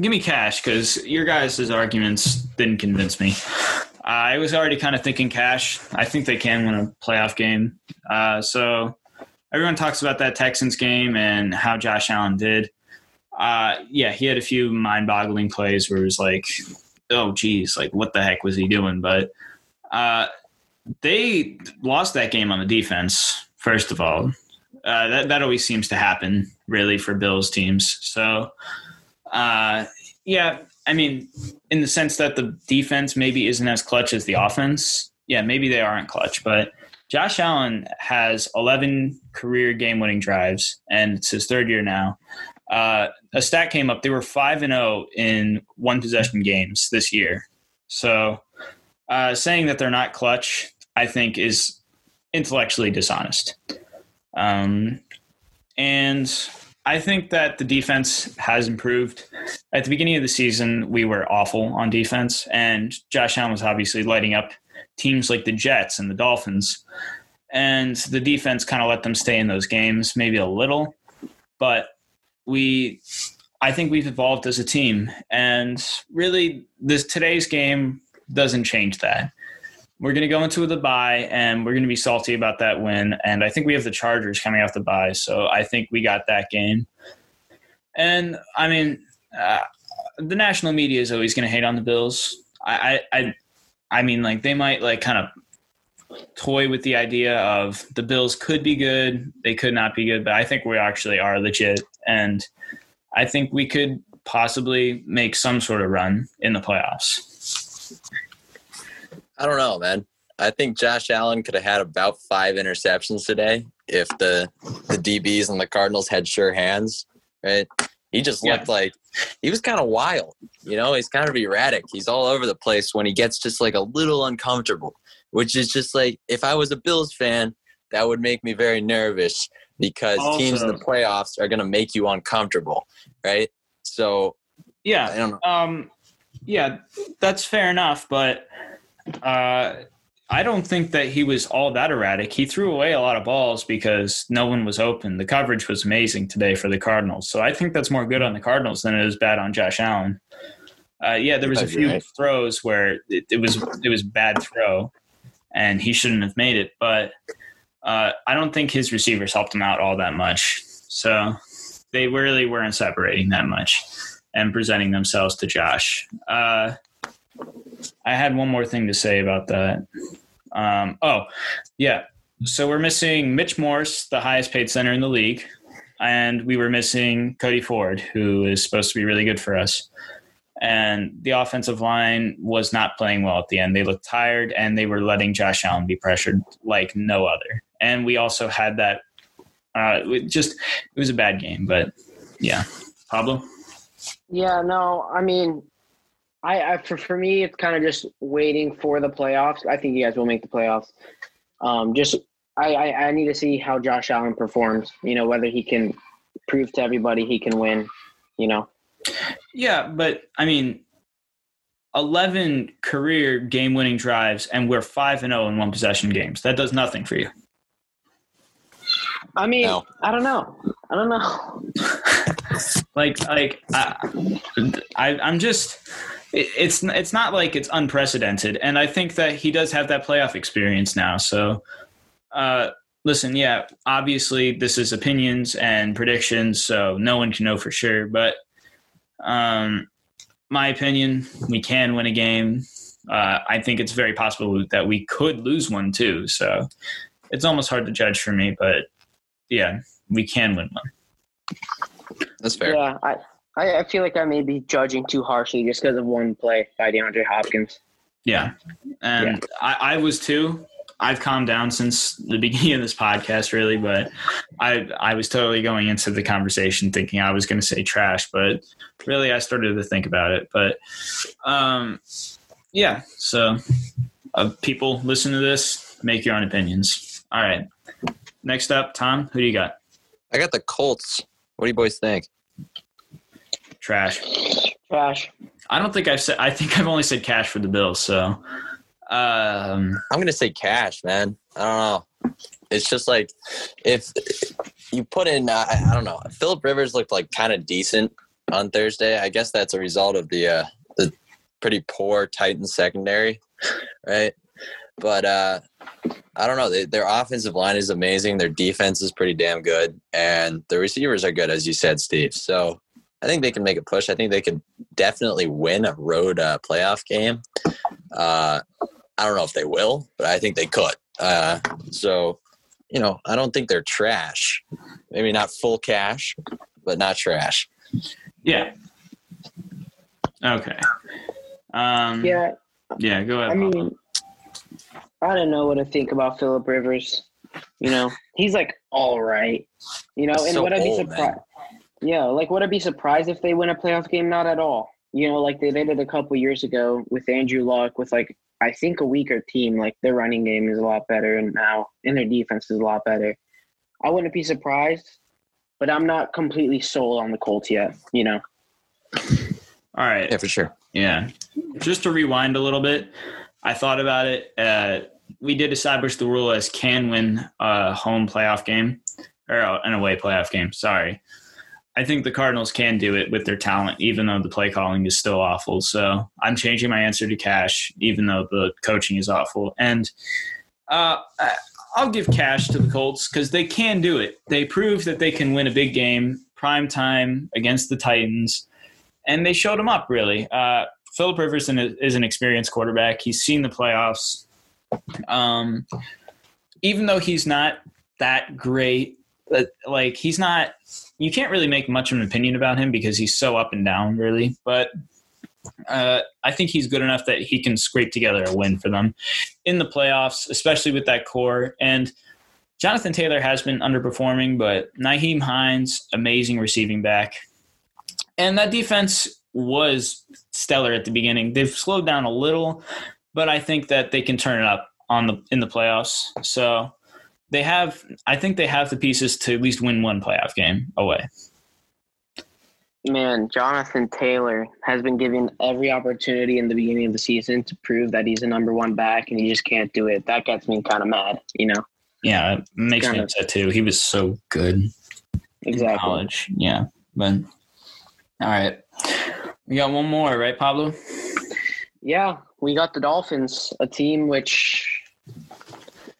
Give me cash because your guys' arguments didn't convince me. Uh, I was already kind of thinking cash. I think they can win a playoff game. Uh, so everyone talks about that Texans game and how Josh Allen did. Uh, yeah, he had a few mind-boggling plays where it was like, oh, geez, like what the heck was he doing? But uh, they lost that game on the defense, first of all. Uh, that, that always seems to happen really for Bills teams. So, uh, yeah, I mean, in the sense that the defense maybe isn't as clutch as the offense. Yeah, maybe they aren't clutch, but Josh Allen has eleven career game-winning drives, and it's his third year now. Uh, a stat came up. They were five and oh in one-possession games this year. So uh, saying that they're not clutch, I think, is intellectually dishonest. Um, and I think that the defense has improved. At the beginning of the season, we were awful on defense, and Josh Allen was obviously lighting up teams like the Jets and the Dolphins, and the defense kind of let them stay in those games maybe a little. But we, I think we've evolved as a team, and really this today's game doesn't change that. We're going to go into the bye, and we're going to be salty about that win, and I think we have the Chargers coming off the bye, so I think we got that game. And, I mean, uh, the national media is always going to hate on the Bills. I, I, I I mean, like, they might, like, kind of toy with the idea of the Bills could be good, they could not be good, but I think we actually are legit, and I think we could possibly make some sort of run in the playoffs. I don't know, man. I think Josh Allen could have had about five interceptions today if the the D Bs and the Cardinals had sure hands, right? He just looked yeah. like he was kind of wild, you know, he's kind of erratic. He's all over the place when he gets just like a little uncomfortable, which is just like, if I was a Bills fan, that would make me very nervous because also, teams in the playoffs are going to make you uncomfortable. Right. So, yeah, I don't know. Um, yeah, that's fair enough. But uh, I don't think that he was all that erratic. He threw away a lot of balls because no one was open. The coverage was amazing today for the Cardinals. So I think that's more good on the Cardinals than it is bad on Josh Allen. Uh, yeah, there was a few right. throws where it, it was it was bad throw, and he shouldn't have made it. But uh, I don't think his receivers helped him out all that much. So they really weren't separating that much and presenting themselves to Josh. Uh I had one more thing to say about that. Um, oh, yeah. So we're missing Mitch Morse, the highest paid center in the league, and we were missing Cody Ford, who is supposed to be really good for us. And the offensive line was not playing well at the end. They looked tired, and they were letting Josh Allen be pressured like no other. And we also had that uh, – it just it was a bad game, but yeah. Pablo? Yeah, no, I mean – I, I for, for me, it's kind of just waiting for the playoffs. I think you guys will make the playoffs. Um, just I, I, I need to see how Josh Allen performs, you know, whether he can prove to everybody he can win, you know. Yeah, but, I mean, eleven career game-winning drives, and we're five and oh in one-possession games. That does nothing for you. I mean, no. I don't know. I don't know. like, like I, I, I'm just – It's it's not like it's unprecedented, and I think that he does have that playoff experience now. So, uh, listen, yeah, obviously this is opinions and predictions, so no one can know for sure. But um, my opinion, we can win a game. Uh, I think it's very possible that we could lose one too. So it's almost hard to judge for me, but yeah, we can win one. That's fair. Yeah, I. I feel like I may be judging too harshly just because of one play by DeAndre Hopkins. Yeah, and yeah. I, I was too. I've calmed down since the beginning of this podcast, really, but I I was totally going into the conversation thinking I was going to say trash, but really I started to think about it. But, um, yeah, so uh, people listen to this, make your own opinions. All right, next up, Tom, who do you got? I got the Colts. What do you boys think? Trash. Trash. I don't think I've said – I think I've only said cash for the Bills, so. Um, I'm going to say cash, man. I don't know. It's just like if you put in uh, – I don't know. Philip Rivers looked like kind of decent on Thursday. I guess that's a result of the uh, the pretty poor Titans secondary, right? But uh, I don't know. They, their offensive line is amazing. Their defense is pretty damn good. And the receivers are good, as you said, Steve. So – I think they can make a push. I think they could definitely win a road uh, playoff game. Uh, I don't know if they will, but I think they could. Uh, so, you know, I don't think they're trash. Maybe not full cash, but not trash. Yeah. Okay. Um, yeah. Yeah, go ahead. I mean, I don't know what to think about Philip Rivers. You know, he's like, all right. You know, and would I be surprised? Yeah, like, would I be surprised if they win a playoff game? Not at all. You know, like they did a couple years ago with Andrew Luck with, like, I think a weaker team. Like, their running game is a lot better and now, and their defense is a lot better. I wouldn't be surprised, but I'm not completely sold on the Colts yet, you know. All right. Yeah, for sure. Yeah. Just to rewind a little bit, I thought about it. Uh, we did establish the rule as can win a home playoff game or an away playoff game. Sorry. I think the Cardinals can do it with their talent, even though the play calling is still awful. So I'm changing my answer to cash, even though the coaching is awful. And uh, I'll give cash to the Colts because they can do it. They proved that they can win a big game, prime time against the Titans, and they showed them up, really. Uh, Philip Rivers is an experienced quarterback. He's seen the playoffs. Um, even though he's not that great, like he's not – you can't really make much of an opinion about him because he's so up and down, really. But uh, I think he's good enough that he can scrape together a win for them in the playoffs, especially with that core. And Jonathan Taylor has been underperforming, but Nyheim Hines, amazing receiving back. And that defense was stellar at the beginning. They've slowed down a little, but I think that they can turn it up on the in the playoffs. So – They have, I think they have the pieces to at least win one playoff game away. Man, Jonathan Taylor has been given every opportunity in the beginning of the season to prove that he's a number one back, and he just can't do it. That gets me kind of mad, you know? Yeah, it makes kind me of, upset too. He was so good. Exactly. In college. Yeah. But, all right. We got one more, right, Pablo? Yeah, we got the Dolphins, a team which –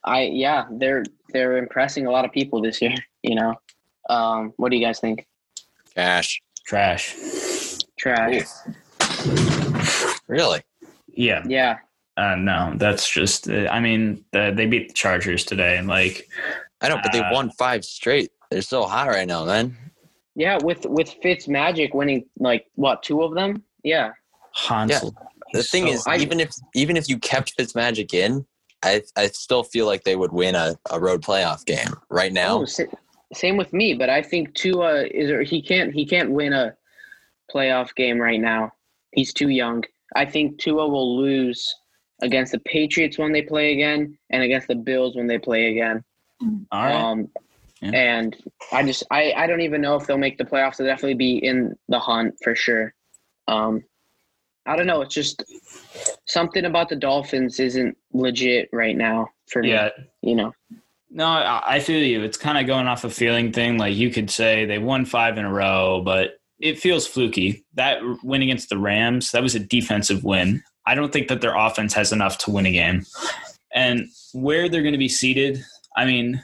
I yeah, they're they're impressing a lot of people this year, you know. Um, what do you guys think? Trash. Trash. Trash. Ooh. Really? Yeah. Yeah. Uh, no, that's just uh, – I mean, uh, they beat the Chargers today. And like, I know, but they uh, won five straight. They're so hot right now, man. Yeah, with, with Fitzmagic winning, like, what, two of them? Yeah. Hansel. Yeah. The thing so is, I, even if even if you kept Fitzmagic in – I I still feel like they would win a, a road playoff game right now. Oh, sa- same with me, but I think Tua is or he can't he can't win a playoff game right now. He's too young. I think Tua will lose against the Patriots when they play again, and against the Bills when they play again. All right. Um, yeah. And I just I, I don't even know if they'll make the playoffs. They'll definitely be in the hunt for sure. Um, I don't know. It's just something about the Dolphins isn't legit right now for me, yeah. You know? No, I, I feel you. It's kind of going off a feeling thing. Like you could say they won five in a row, but it feels fluky. That win against the Rams, that was a defensive win. I don't think that their offense has enough to win a game. And where they're going to be seated, I mean,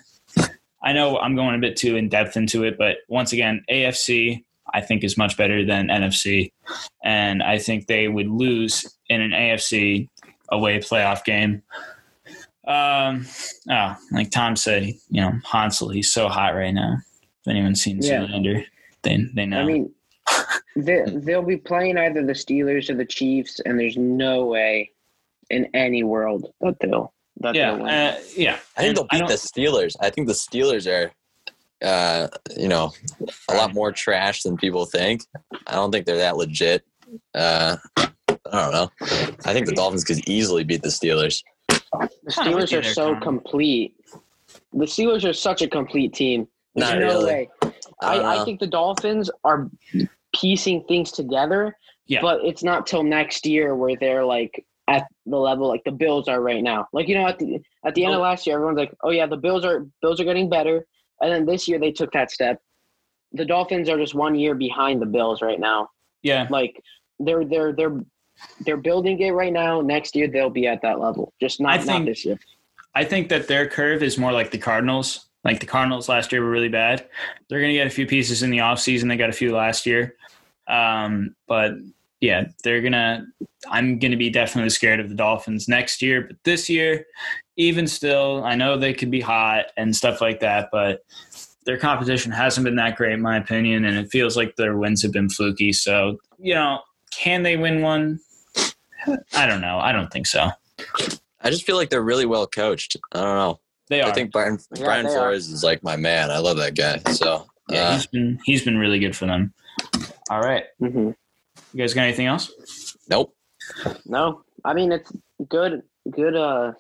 I know I'm going a bit too in-depth into it, but once again, A F C – I think is much better than N F C, and I think they would lose in an A F C away playoff game. Um, oh, like Tom said, you know, Hansel, he's so hot right now. If anyone's seen yeah. Zoolander, they they know. I mean, they, they'll be playing either the Steelers or the Chiefs, and there's no way in any world that they'll that yeah, they'll win. Uh, yeah. I think and they'll beat the Steelers. I think the Steelers are. Uh, you know, a lot more trash than people think. I don't think they're that legit. Uh, I don't know. I think the Dolphins could easily beat the Steelers. The Steelers are so complete. The Steelers are such a complete team. There's no way. I, I think the Dolphins are piecing things together, yeah. But it's not till next year where they're like at the level like the Bills are right now. Like, you know, at the at the end of last year, everyone's like, oh yeah, the Bills are Bills are getting better. And then this year they took that step. The Dolphins are just one year behind the Bills right now. Yeah, like they're they're they're they're building it right now. Next year they'll be at that level. Just not, I think, not this year. I think that their curve is more like the Cardinals. Like the Cardinals last year were really bad. They're going to get a few pieces in the offseason. They got a few last year, um, but yeah, they're gonna. I'm gonna be definitely scared of the Dolphins next year, but this year, even still, I know they could be hot and stuff like that, but their competition hasn't been that great, in my opinion, and it feels like their wins have been fluky. So, you know, can they win one? I don't know. I don't think so. I just feel like they're really well coached. I don't know. They are. I think Brian, yeah, Brian Flores are. is like my man. I love that guy. So yeah, uh, he's been he's been really good for them. All right. Mm-hmm. You guys got anything else? Nope. No. I mean, it's good. Good uh,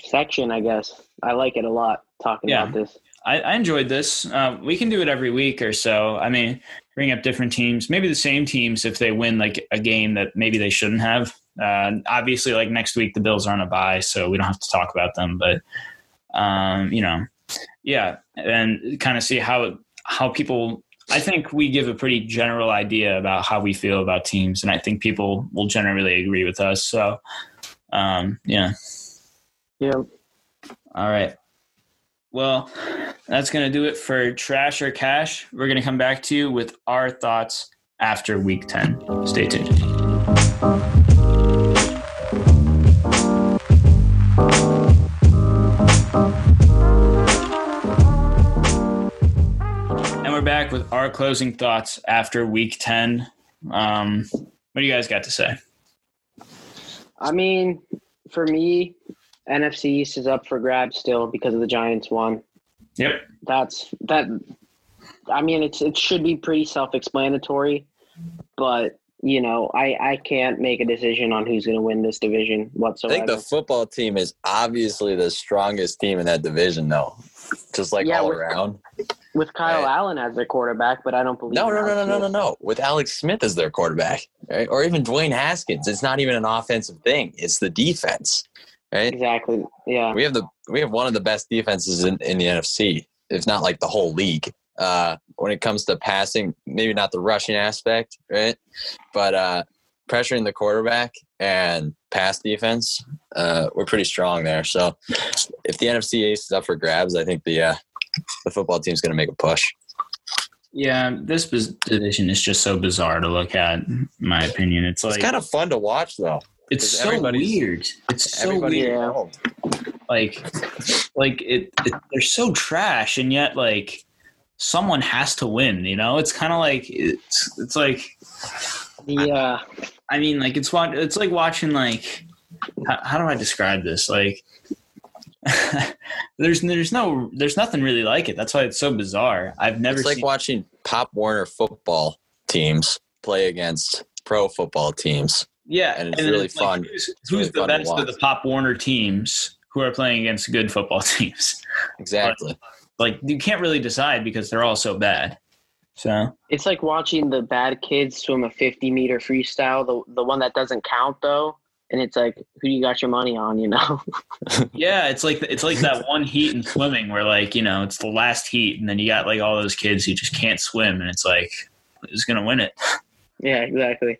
section, I guess. I like it a lot. Talking yeah. about this. I, I enjoyed this. Uh, we can do it every week or so. I mean, bring up different teams, maybe the same teams if they win like a game that maybe they shouldn't have. Uh, obviously, like next week, the Bills are on a bye, so we don't have to talk about them. But um, you know, yeah, and kind of see how how people. I think we give a pretty general idea about how we feel about teams, and I think people will generally agree with us. So, um, yeah, yeah. All right. Well, that's going to do it for Trash or Cash. We're going to come back to you with our thoughts after Week ten. Stay tuned. And we're back with our closing thoughts after Week ten. Um, what do you guys got to say? I mean, for me, N F C East is up for grabs still because of the Giants won. Yep. That's that. I mean, it's it should be pretty self-explanatory, but you know, I, I can't make a decision on who's going to win this division whatsoever. I think the football team is obviously the strongest team in that division, though. Just like yeah, all with, around. With Kyle right. Allen as their quarterback, but I don't believe. No, no, no, no, no, no, no. With Alex Smith as their quarterback, right? Or even Dwayne Haskins. It's not even an offensive thing. It's the defense. Right? Exactly. Yeah. We have the we have one of the best defenses in, in the N F C, if not like the whole league. Uh, when it comes to passing, maybe not the rushing aspect, right? But uh, pressuring the quarterback and pass defense, uh, we're pretty strong there. So if the N F C East is up for grabs, I think the uh, the football team's going to make a push. Yeah, this division is just so bizarre to look at, in my opinion. It's like it's kind of fun to watch, though. It's so weird. It's so weird. Like, like it, it. They're so trash, and yet like someone has to win. You know, it's kind of like it's. It's like. Yeah. I, I mean, like it's It's like watching like. How, how do I describe this? Like, there's there's no there's nothing really like it. That's why it's so bizarre. I've never. It's like seen watching Pop Warner football teams play against pro football teams. Yeah, and it's and really it's fun. Like, who's it's who's really the fun best of the Pop Warner teams who are playing against good football teams? Exactly. But, like, you can't really decide because they're all so bad. So it's like watching the bad kids swim a fifty-meter freestyle, the the one that doesn't count, though. And it's like, who do you got your money on, you know? Yeah, it's like it's like that one heat in swimming where, like, you know, it's the last heat, and then you got, like, all those kids who just can't swim, and it's like, who's going to win it? Yeah, exactly.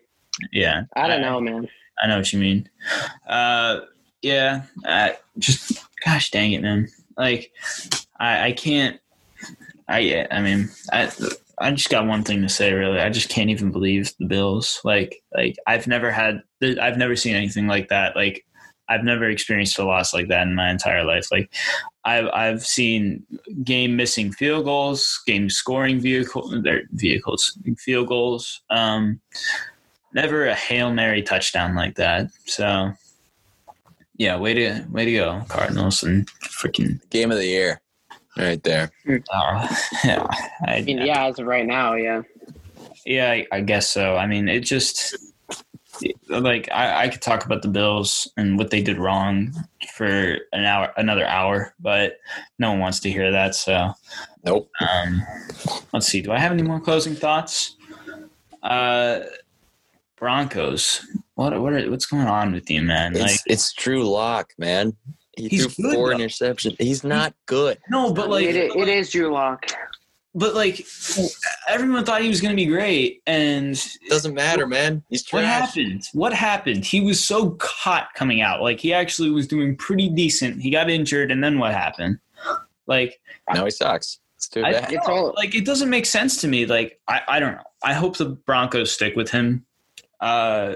Yeah. I don't I, know, man. I know what you mean. Uh, yeah. I just, gosh dang it, man. Like, I, I can't, I, I mean, I, I just got one thing to say, really. I just can't even believe the Bills. Like, like I've never had, I've never seen anything like that. Like, I've never experienced a loss like that in my entire life. Like, I've I've seen game missing field goals, game scoring vehicle, their vehicles, field goals. Um, Never a Hail Mary touchdown like that. So, yeah, way to way to go, Cardinals, and freaking game of the year, right there. Uh, yeah, I, I mean, yeah, as of right now, yeah, yeah, I, I guess so. I mean, it just like I, I could talk about the Bills and what they did wrong for an hour, another hour, but no one wants to hear that. So, nope. Um, let's see. Do I have any more closing thoughts? Uh. Broncos, what what are, what's going on with you, man? Like, it's, it's Drew Lock, man. He he's threw good, four though. interceptions. He's not good. No, but like it, it, it is Drew Lock. But like everyone thought he was going to be great, and doesn't matter, what, man. He's trash. What happened? What happened? He was so hot coming out. Like he actually was doing pretty decent. He got injured, and then what happened? Like now he sucks. It's too bad. I, it's all, like it doesn't make sense to me. Like I, I don't know. I hope the Broncos stick with him. Uh,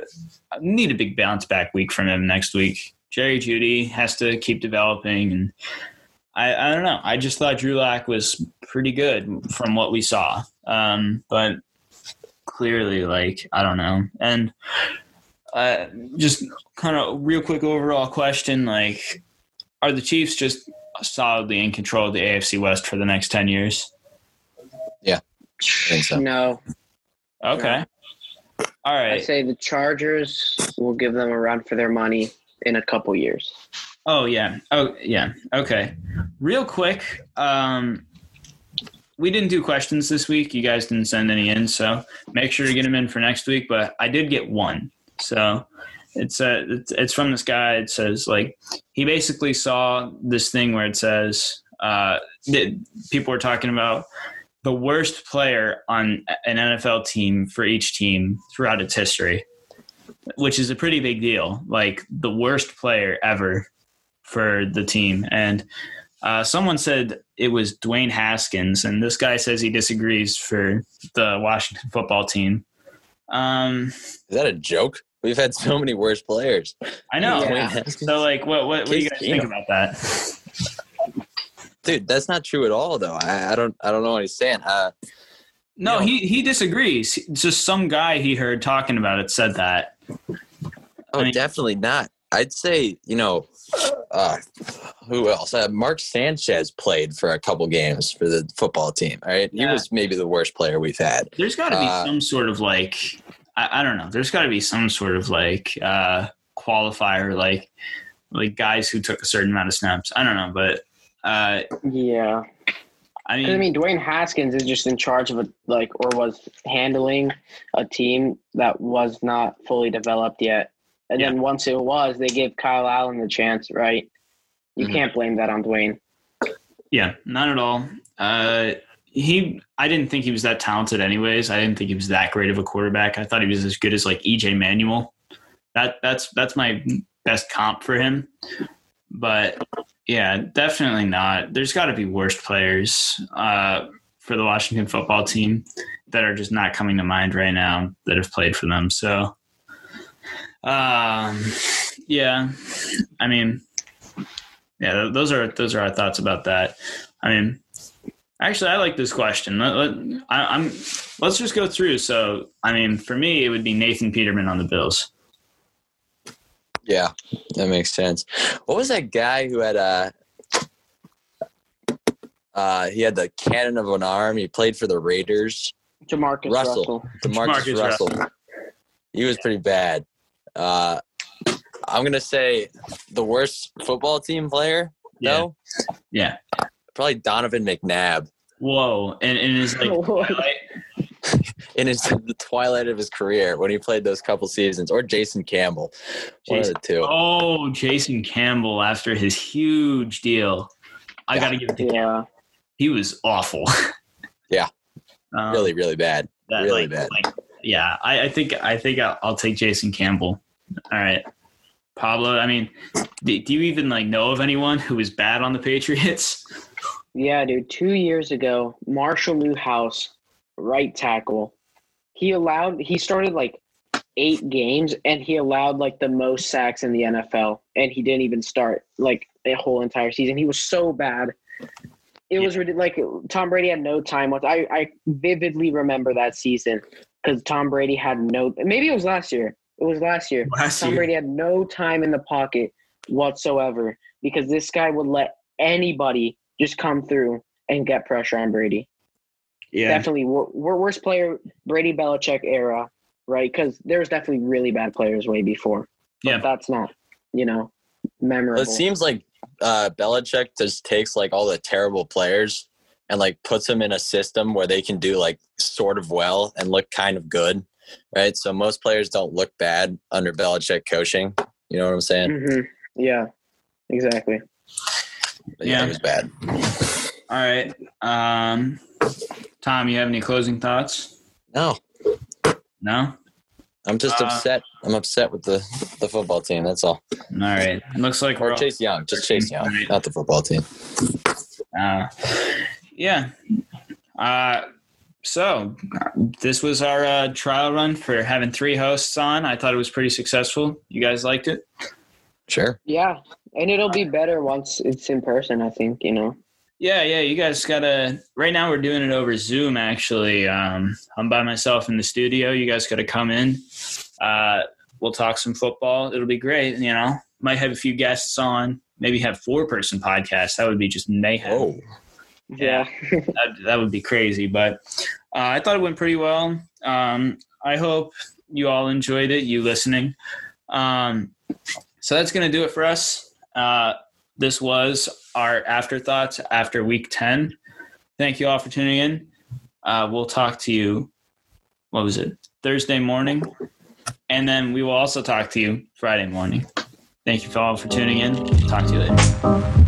need a big bounce back week from him next week. Jerry Jeudy has to keep developing, and I, I don't know. I just thought Drew Lock was pretty good from what we saw, um, but clearly, like, I don't know. And uh, just kind of real quick overall question, like, are the Chiefs just solidly in control of the A F C West for the next ten years? Yeah. I think so. No. Okay. No. All right. I say the Chargers will give them a run for their money in a couple years. Oh, yeah. Oh, yeah. Okay. Real quick, um, we didn't do questions this week. You guys didn't send any in, so make sure you get them in for next week. But I did get one. So it's a, it's, it's from this guy. It says, like, he basically saw this thing where it says uh, that people were talking about the worst player on an N F L team for each team throughout its history, which is a pretty big deal. Like, the worst player ever for the team. And uh, someone said it was Dwayne Haskins, and this guy says he disagrees for the Washington football team. Um, is that a joke? We've had so many worst players. I know. Yeah. So, like, what what, what do you guys think about that? Dude, that's not true at all, though. I, I don't I don't know what he's saying. Uh, no, you know, he, he disagrees. It's just some guy he heard talking about it said that. Oh, I mean, definitely not. I'd say, you know, uh, who else? Uh, Mark Sanchez played for a couple games for the football team, all right? Yeah. He was maybe the worst player we've had. There's got to be uh, some sort of, like, I, I don't know. There's got to be some sort of, like, uh, qualifier, like like guys who took a certain amount of snaps. I don't know, but – Uh, yeah, I mean, I mean, Dwayne Haskins is just in charge of a, like, or was handling a team that was not fully developed yet, and yeah. then once it was, they gave Kyle Allen the chance, right? You mm-hmm. can't blame that on Dwayne. Yeah, not at all. Uh, he, I didn't think he was that talented, anyways. I didn't think he was that great of a quarterback. I thought he was as good as, like, E J Manuel. That that's that's my best comp for him, but. Yeah, definitely not. There's got to be worst players uh, for the Washington football team that are just not coming to mind right now that have played for them. So, um, yeah, I mean, yeah, those are those are our thoughts about that. I mean, actually, I like this question. Let, let, I, I'm let's just go through. So, I mean, for me, it would be Nathan Peterman on the Bills. Yeah, that makes sense. What was that guy who had a uh, – he had the cannon of an arm. He played for the Raiders. Jamarcus Russell. Russell. Jamarcus, Jamarcus Russell. Russell. He was pretty bad. Uh, I'm going to say the worst football team player, yeah. though. Yeah. Probably Donovan McNabb. Whoa. And, and it's like – in his the twilight of his career when he played those couple seasons, or Jason Campbell, one Jason, of the two. Oh, Jason Campbell after his huge deal. I yeah. got to give it to yeah. him. He was awful. Yeah. Um, really, really bad. That, really like, bad. Like, yeah, I, I think, I think I'll, I'll take Jason Campbell. All right. Pablo, I mean, do, do you even, like, know of anyone who was bad on the Patriots? Yeah, dude. Two years ago, Marshall Newhouse, right tackle, he allowed he started like eight games and he allowed like the most sacks in the N F L, and he didn't even start like a whole entire season. He was so bad. It yeah. was like Tom Brady had no time with I, I vividly remember that season because Tom Brady had no maybe it was last year it was last year last Tom year. Brady had no time in the pocket whatsoever because this guy would let anybody just come through and get pressure on Brady. Yeah. Definitely, we're worst player Brady Belichick era, right? Because there's definitely really bad players way before. But yeah, that's not, you know, memorable. It seems like uh, Belichick just takes like all the terrible players and like puts them in a system where they can do like sort of well and look kind of good, right? So most players don't look bad under Belichick coaching. You know what I'm saying? Mm-hmm. Yeah, exactly. But yeah, yeah, it was bad. All right. Um, Tom, you have any closing thoughts? No. No? I'm just uh, upset. I'm upset with the, the football team. That's all. All right. It looks like or we're Chase Young. Just Chase Young, right? Not the football team. Uh, yeah. Uh, So this was our uh, trial run for having three hosts on. I thought it was pretty successful. You guys liked it? Sure. Yeah, and it'll be better once it's in person, I think, you know. Yeah, yeah, you guys got to – right now we're doing it over Zoom, actually. Um, I'm by myself in the studio. You guys got to come in. Uh, we'll talk some football. It'll be great, you know. Might have a few guests on. Maybe have four-person podcasts. That would be just mayhem. Whoa. Yeah, that, that would be crazy. But uh, I thought it went pretty well. Um, I hope you all enjoyed it, you listening. Um, so that's going to do it for us. Uh, this was our afterthoughts after week ten. Thank you all for tuning in. Uh, we'll talk to you, what was it, Thursday morning. And then we will also talk to you Friday morning. Thank you all for tuning in. Talk to you later.